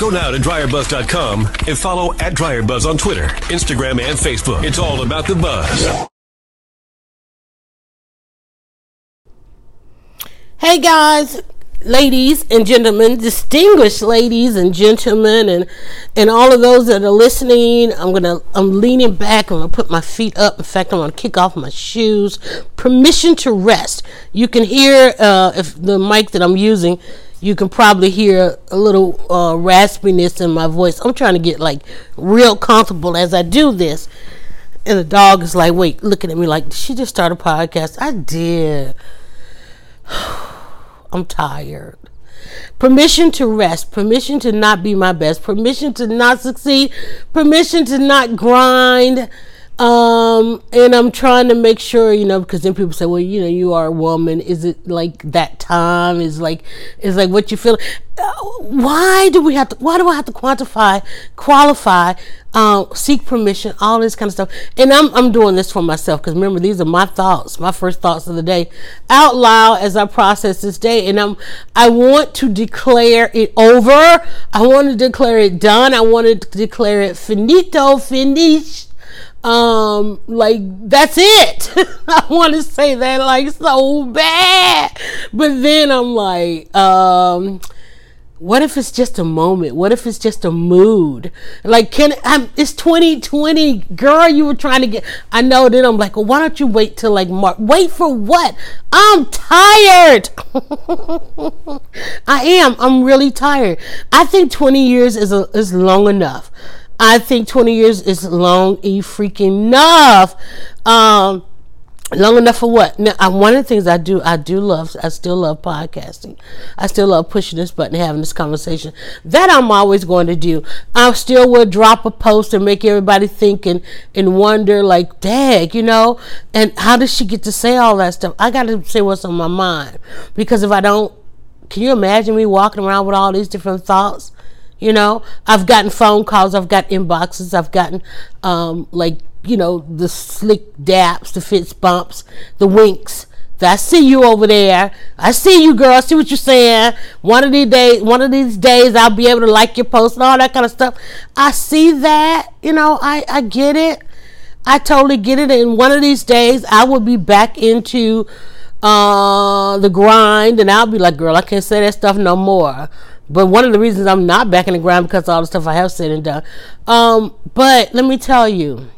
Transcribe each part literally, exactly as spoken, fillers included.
Go now to dryer buzz dot com and follow at DryerBuzz on Twitter, Instagram, and Facebook. It's all about the buzz. Hey guys, ladies and gentlemen, distinguished ladies and gentlemen, and and all of those that are listening, I'm gonna I'm leaning back. I'm gonna put my feet up. In fact, I'm gonna kick off my shoes. Permission to rest. You can hear uh, if the mic that I'm using. You can probably hear a little uh, raspiness in my voice. I'm trying to get like real comfortable as I do this, and the dog is like, wait, looking at me like, did she just start a podcast? I did. I'm tired. Permission to rest. Permission to not be my best. Permission to not succeed. Permission to not grind. Um, and I'm trying to make sure, you know, because then people say, well, you know, you are a woman. Is it like that time? Is like, is like what you feel? Why do we have to, why do I have to quantify, qualify, uh, seek permission, all this kind of stuff? And I'm, I'm doing this for myself because remember, these are my thoughts, my first thoughts of the day out loud as I process this day. And I'm, I want to declare it over. I want to declare it done. I want to declare it finito, finished. Um, like that's it. I want to say that like so bad, but then I'm like, um, what if it's just a moment? What if it's just a mood? Like, can I'm? It's twenty twenty, girl. You were trying to get. I know. Then I'm like, well, why don't you wait till like March? Wait for what? I'm tired. I am. I'm really tired. I think twenty years is a, is long enough. I think twenty years is long e freaking enough. Um, long enough for what? Now, I, one of the things I do, I do love, I still love podcasting. I still love pushing this button and having this conversation. That I'm always going to do. I still will drop a post and make everybody think and, and wonder like, dang, you know, and how does she get to say all that stuff? I got to say what's on my mind. Because if I don't, can you imagine me walking around with all these different thoughts? You know, I've gotten phone calls, I've got inboxes, I've gotten, um, like, you know, the slick daps, the fist bumps, the winks. The, I see you over there. I see you, girl. I see what you're saying. One of these days, one of these days, I'll be able to like your post and all that kind of stuff. I see that. You know, I, I get it. I totally get it. And one of these days, I will be back into uh, the grind, and I'll be like, girl, I can't say that stuff no more. But one of the reasons I'm not back in the ground because of all the stuff I have said and done. Um, but let me tell you,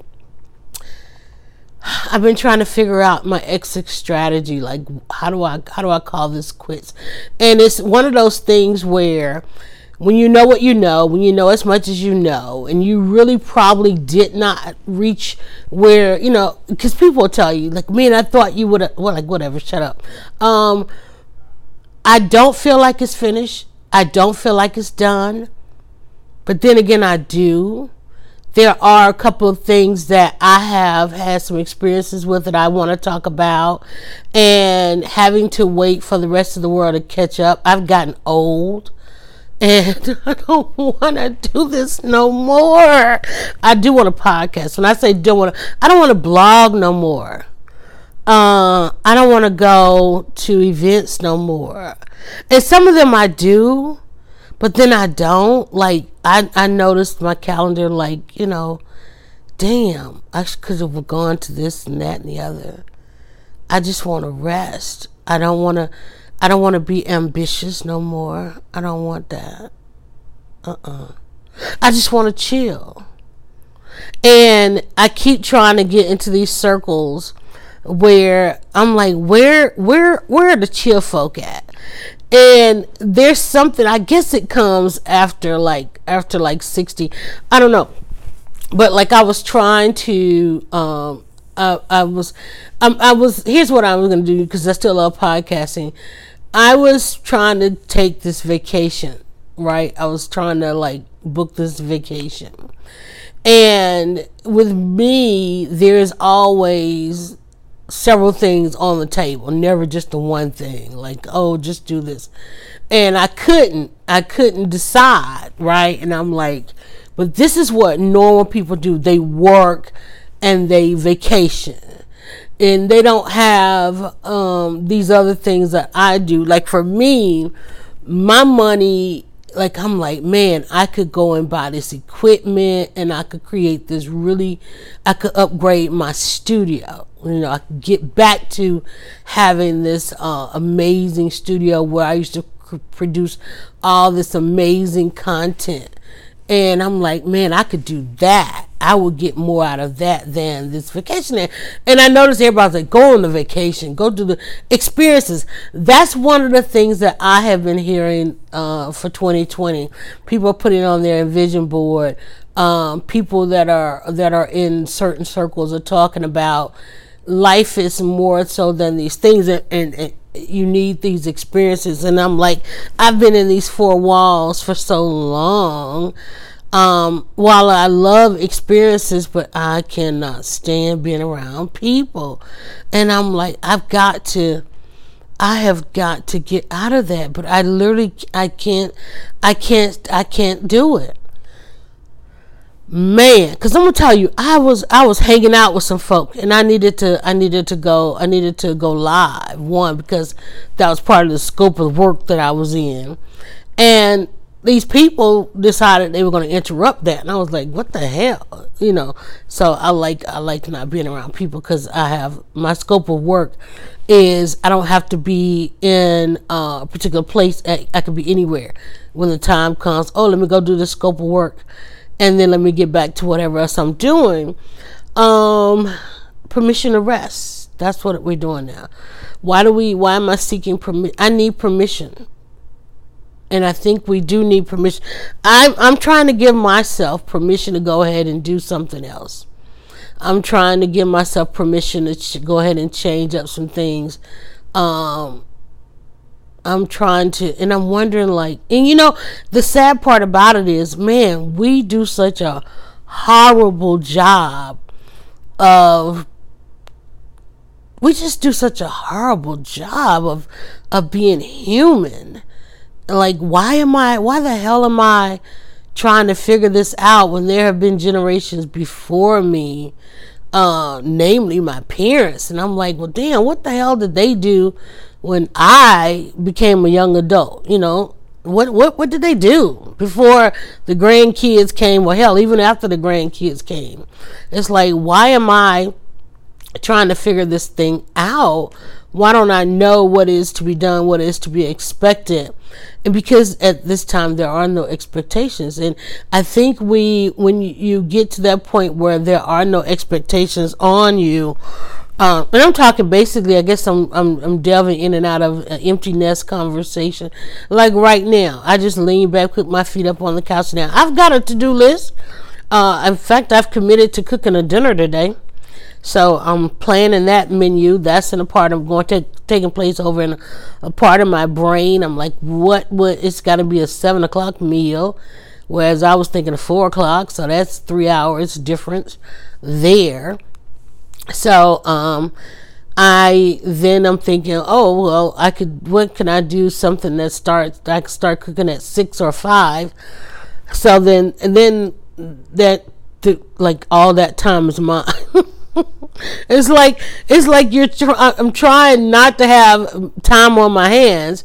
I've been trying to figure out my exit strategy. Like, how do I how do I call this quits? And it's one of those things where when you know what you know, when you know as much as you know, and you really probably did not reach where, you know, because people will tell you, like, man, I thought you would have, well, like, whatever, shut up. Um, I don't feel like it's finished. I don't feel like it's done, but then again, I do. There are a couple of things that I have had some experiences with that I want to talk about, and having to wait for the rest of the world to catch up. I've gotten old, and I don't want to do this no more. I do want to podcast. When I say don't want to, I don't want to blog no more. Uh, I don't want to go to events no more. And some of them I do, but then I don't. Like, I, I noticed my calendar, like, you know, damn, I could have gone to this and that and the other. I just want to rest. I don't want to, I don't want to be ambitious no more. I don't want that. Uh-uh. I just want to chill. And I keep trying to get into these circles where I'm like, where, where, where are the chill folk at? And there's something, I guess it comes after like, after like sixty, I don't know. But like I was trying to, um, I, I was, um, I was, here's what I was going to do because I still love podcasting. I was trying to take this vacation, right? I was trying to like book this vacation. And with me, there's always several things on the table, never just the one thing, like, oh, just do this. And I couldn't, I couldn't decide, right? And I'm like, but this is what normal people do. They work and they vacation. And they don't have um, these other things that I do. Like for me, my money like, I'm like, man, I could go and buy this equipment, and I could create this really, I could upgrade my studio. You know, I could get back to having this uh, amazing studio where I used to produce all this amazing content. And I'm like, man, I could do that. I would get more out of that than this vacation. And I noticed everybody's like, go on the vacation, go do the experiences. That's one of the things that I have been hearing uh, for twenty twenty. People are putting on their vision board. Um, people that are that are in certain circles are talking about life is more so than these things, and, and, and you need these experiences. And I'm like, I've been in these four walls for so long. Um, while I love experiences, but I cannot stand being around people. And I'm like, I've got to, I have got to get out of that, but I literally, I can't, I can't, I can't do it, man. Cause I'm gonna tell you, I was, I was hanging out with some folk, and I needed to, I needed to go, I needed to go live, one, because that was part of the scope of work that I was in. And these people decided they were going to interrupt that. And I was like, what the hell? You know, so I like I like not being around people, because I have, my scope of work is I don't have to be in a particular place. I, I could be anywhere. When the time comes, oh, let me go do this scope of work, and then let me get back to whatever else I'm doing. Um, permission to rest. That's what we're doing now. Why do we, why am I seeking permission? I need permission. And I think we do need permission. I'm, I'm trying to give myself permission to go ahead and do something else. I'm trying to give myself permission to ch- go ahead and change up some things. Um, I'm trying to, and I'm wondering, like, and you know, the sad part about it is, man, we do such a horrible job of, we just do such a horrible job of, of being human. Like, why am I, why the hell am I trying to figure this out when there have been generations before me, uh, namely my parents? And I'm like, well, damn, what the hell did they do when I became a young adult? You know, what, what, what did they do before the grandkids came? Well, hell, even after the grandkids came, it's like, why am I trying to figure this thing out? Why don't I know what is to be done, what is to be expected? And because at this time there are no expectations. And I think we, when you get to that point where there are no expectations on you, um, and I'm talking basically, I guess I'm, I'm I'm delving in and out of an empty nest conversation. Like right now, I just lean back, put my feet up on the couch. Now I've got a to-do list. Uh, in fact, I've committed to cooking a dinner today. So I'm planning that menu. That's in a part of going to taking place over in a, a part of my brain. I'm like, what would, it's got to be a seven o'clock meal, whereas I was thinking of four o'clock. So that's three hours difference there. So um, I then I'm thinking, oh well, I could. What can I do? Something that starts. I could start cooking at six or five. So then and then that th- like all that time is mine. It's like it's like you're. Tr- I'm trying not to have time on my hands,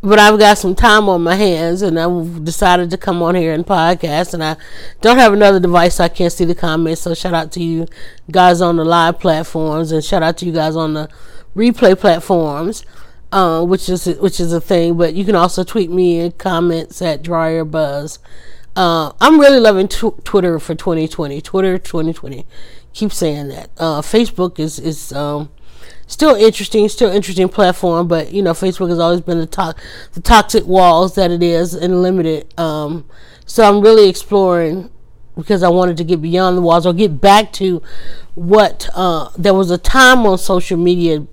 but I've got some time on my hands, and I've decided to come on here and podcast. And I don't have another device, so I can't see the comments. So shout out to you guys on the live platforms, and shout out to you guys on the replay platforms, uh, which is which is a thing. But you can also tweet me in comments at DryerBuzz. Uh, I'm really loving tw- Twitter for twenty twenty. Twitter twenty twenty. Keep saying that. Uh, Facebook is is um, still interesting, still interesting platform, but you know, Facebook has always been the to- the toxic walls that it is, and limited. Um, so I'm really exploring, because I wanted to get beyond the walls, or get back to what uh, there was a time on social media,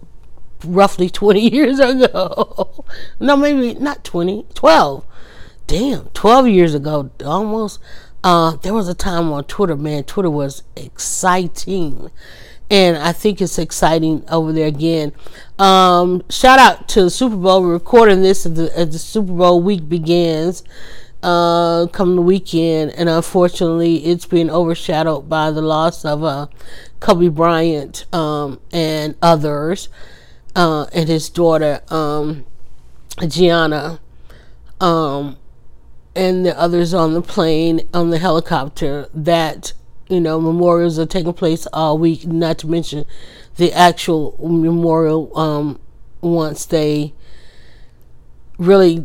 roughly twenty years ago. No, maybe not twenty, twelve. Damn, twelve years ago, almost. Uh, there was a time on Twitter, man. Twitter was exciting. And I think it's exciting over there again. Um, shout out to the Super Bowl. We're recording this as the, as the Super Bowl week begins. Uh, come the weekend. And unfortunately, it's being overshadowed by the loss of uh, Kobe Bryant um, and others. Uh, and his daughter, um, Gianna. Um, and the others on the plane, on the helicopter, that, you know, memorials are taking place all week, not to mention the actual memorial um, once they really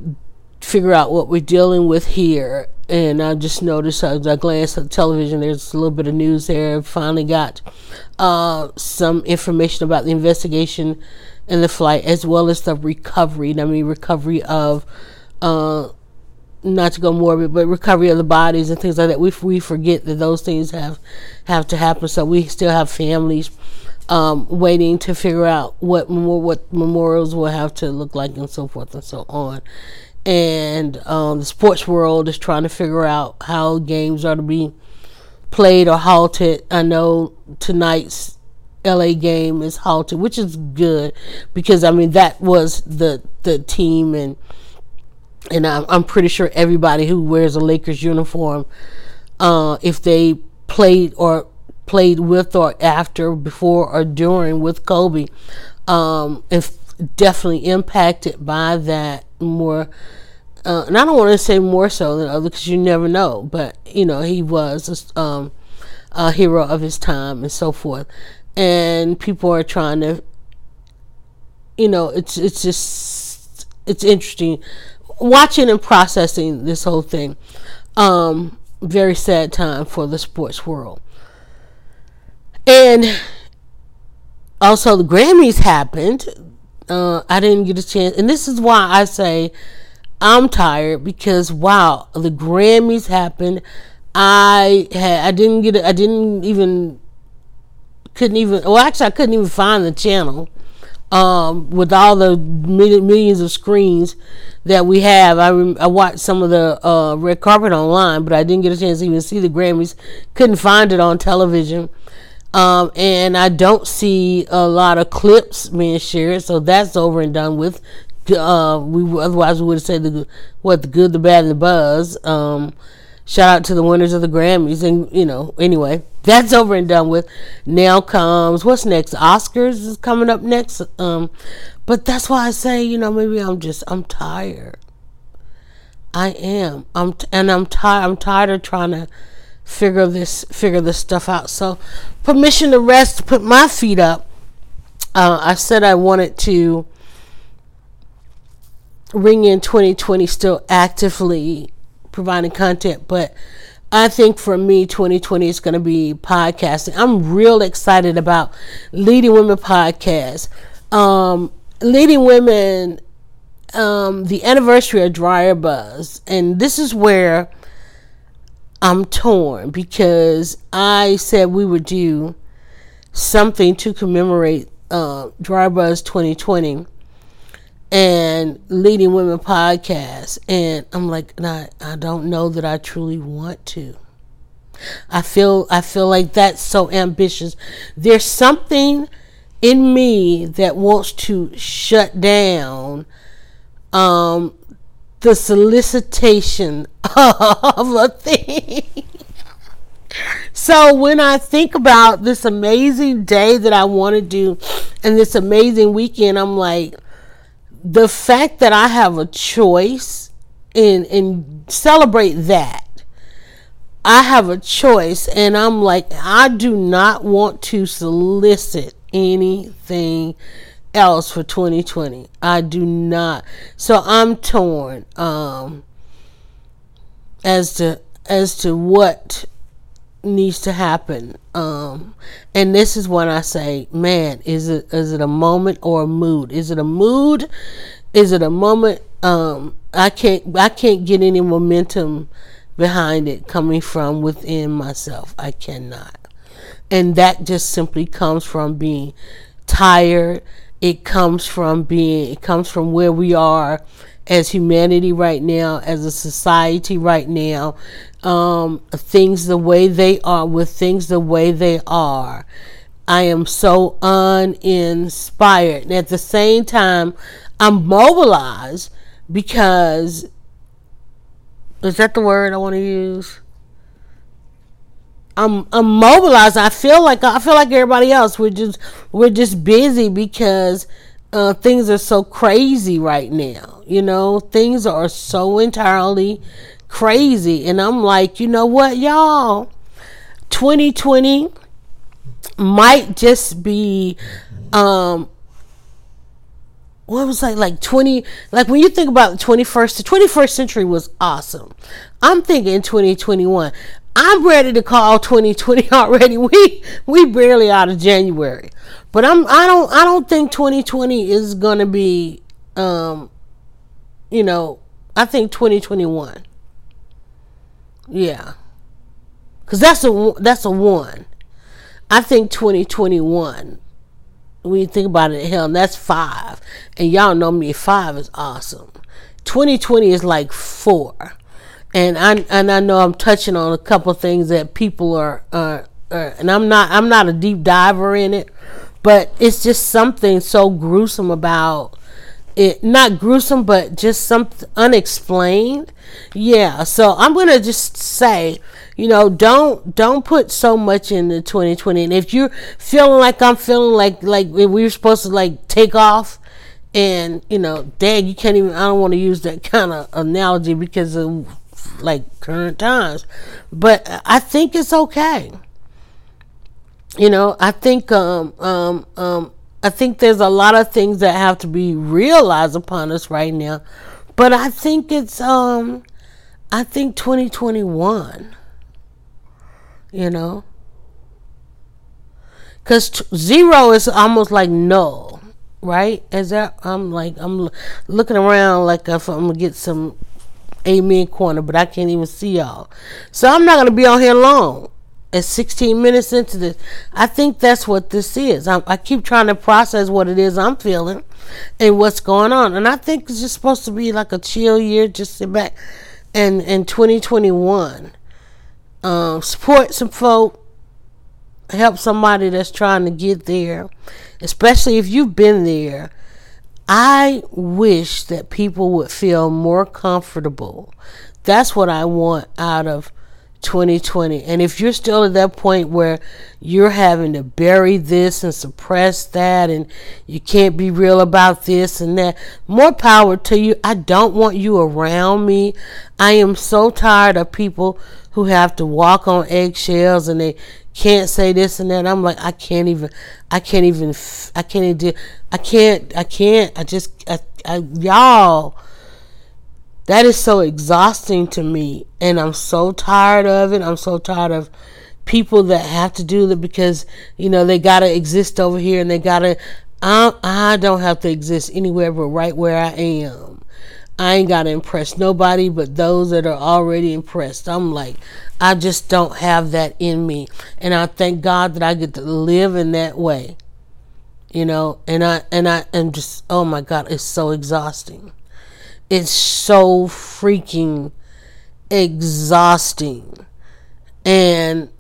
figure out what we're dealing with here. And I just noticed, as I glanced at the television, there's a little bit of news there. Finally got uh, some information about the investigation and the flight, as well as the recovery. And I mean recovery of, uh, not to go morbid, but recovery of the bodies and things like that. We we forget that those things have, have to happen. So we still have families um, waiting to figure out what more, what memorials will have to look like, and so forth and so on. And um, the sports world is trying to figure out how games are to be played or halted. I know tonight's L A game is halted, which is good, because I mean that was the the team, and and I'm, I'm pretty sure everybody who wears a Lakers uniform, uh, if they played or played with or after, before or during with Kobe, um, if definitely impacted by that more, uh, and I don't want to say more so than other, because you never know, but you know, he was a, um, a hero of his time and so forth, and people are trying to, you know, it's it's just, it's interesting watching and processing this whole thing. Um, very sad time for the sports world. And also the Grammys happened. Uh, I didn't get a chance, and this is why I say I'm tired, because wow, the Grammys happened. I had I didn't get a, I didn't even couldn't even well actually I couldn't even find the channel um, with all the million, millions of screens that we have. I rem- I watched some of the uh, red carpet online, but I didn't get a chance to even see the Grammys. Couldn't find it on television. Um, and I don't see a lot of clips being shared, so that's over and done with. Uh, we otherwise we would say the what the good, the bad, and the buzz. Um, shout out to the winners of the Grammys, and you know, anyway, that's over and done with. Now comes what's next? Oscars is coming up next. Um, but that's why I say, you know, maybe I'm just I'm tired. I am. I'm t- and I'm tired. I'm tired of trying to figure this figure this stuff out. So permission to rest, to put my feet up. uh, I said I wanted to ring in twenty twenty still actively providing content, but I think for me twenty twenty is going to be podcasting. I'm real excited about Leading Women Podcast. um, Leading Women, um, the anniversary of DryerBuzz, and this is where I'm torn, because I said we would do something to commemorate uh, DryerBuzz twenty twenty and Leading Women Podcast, and I'm like, nah, I don't know that I truly want to. I feel I feel like that's so ambitious. There's something in me that wants to shut down um, the solicitation of a thing. So when I think about this amazing day that I want to do and this amazing weekend, I'm like, the fact that I have a choice and and celebrate that, I have a choice, and I'm like, I do not want to solicit anything else for twenty twenty. I do not. So I'm torn um as to as to what needs to happen, um and this is when I say, man, is it is it a moment or a mood? Is it a mood? Is it a moment? um I can't I can't get any momentum behind it coming from within myself. I cannot, and that just simply comes from being tired. It comes from being, it comes from where we are as humanity right now, as a society right now, um, things the way they are, with things the way they are. I am so uninspired. And at the same time, I'm mobilized, because, is that the word I want to use? I'm, I'm mobilized. I feel like I feel like everybody else. We're just we're just busy because uh, things are so crazy right now. You know, things are so entirely crazy. And I'm like, you know what, y'all, twenty twenty might just be, um, what was like, like twenty, like when you think about the twenty-first, the twenty-first century was awesome. I'm thinking twenty twenty-one. I'm ready to call twenty twenty already. We we barely out of January, but I'm I don't I don't think twenty twenty is gonna be, um, you know, I think twenty twenty-one. Yeah, cause that's a that's a one. I think twenty twenty-one. When you think about it, hell, that's five, and y'all know me. Five is awesome. twenty twenty is like four. And I and I know I'm touching on a couple of things that people are, uh, are, and I'm not I'm not a deep diver in it, but it's just something so gruesome about it. Not gruesome, but just something unexplained. Yeah. So I'm gonna just say, you know, don't don't put so much into twenty twenty. And if you're feeling like I'm feeling like like if we were supposed to like take off. And you know, dang, you can't even. I don't want to use that kind of analogy because of like current times, but I think it's okay. You know, I think um um um I think there's a lot of things that have to be realized upon us right now, but I think it's um I think twenty twenty-one. You know, because t- zero is almost like null, right? As I, I'm like I'm looking around like if I'm gonna get some. Amen corner, but I can't even see y'all, so I'm not going to be on here long. At sixteen minutes into this, I think that's what this is. I, I keep trying to process what it is I'm feeling and what's going on, and I think it's just supposed to be like a chill year. Just sit back and in twenty twenty-one, um, support some folk, help somebody that's trying to get there, especially if you've been there. I wish that people would feel more comfortable. That's what I want out of twenty twenty. And if you're still at that point where you're having to bury this and suppress that and you can't be real about this and that, more power to you. I don't want you around me. I am so tired of people who have to walk on eggshells and they can't say this and that. I'm like, I can't even, I can't even, I can't even do, I can't, I can't, I just, I, I, y'all, that is so exhausting to me. And I'm so tired of it. I'm so tired of people that have to do it because, you know, they got to exist over here and they got to, I, I don't have to exist anywhere but right where I am. I ain't got to impress nobody but those that are already impressed. I'm like, I just don't have that in me. And I thank God that I get to live in that way. You know, and I and I am just, oh my God, it's so exhausting. It's so freaking exhausting. And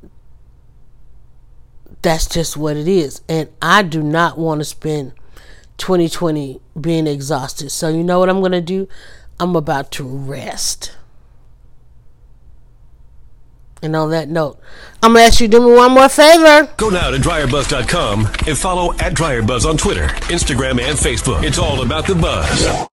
that's just what it is. And I do not want to spend twenty twenty being exhausted. So you know what I'm going to do? I'm about to rest. And on that note, I'm going to ask you to do me one more favor. Go now to dryer buzz dot com and follow at DryerBuzz on Twitter, Instagram, and Facebook. It's all about the buzz.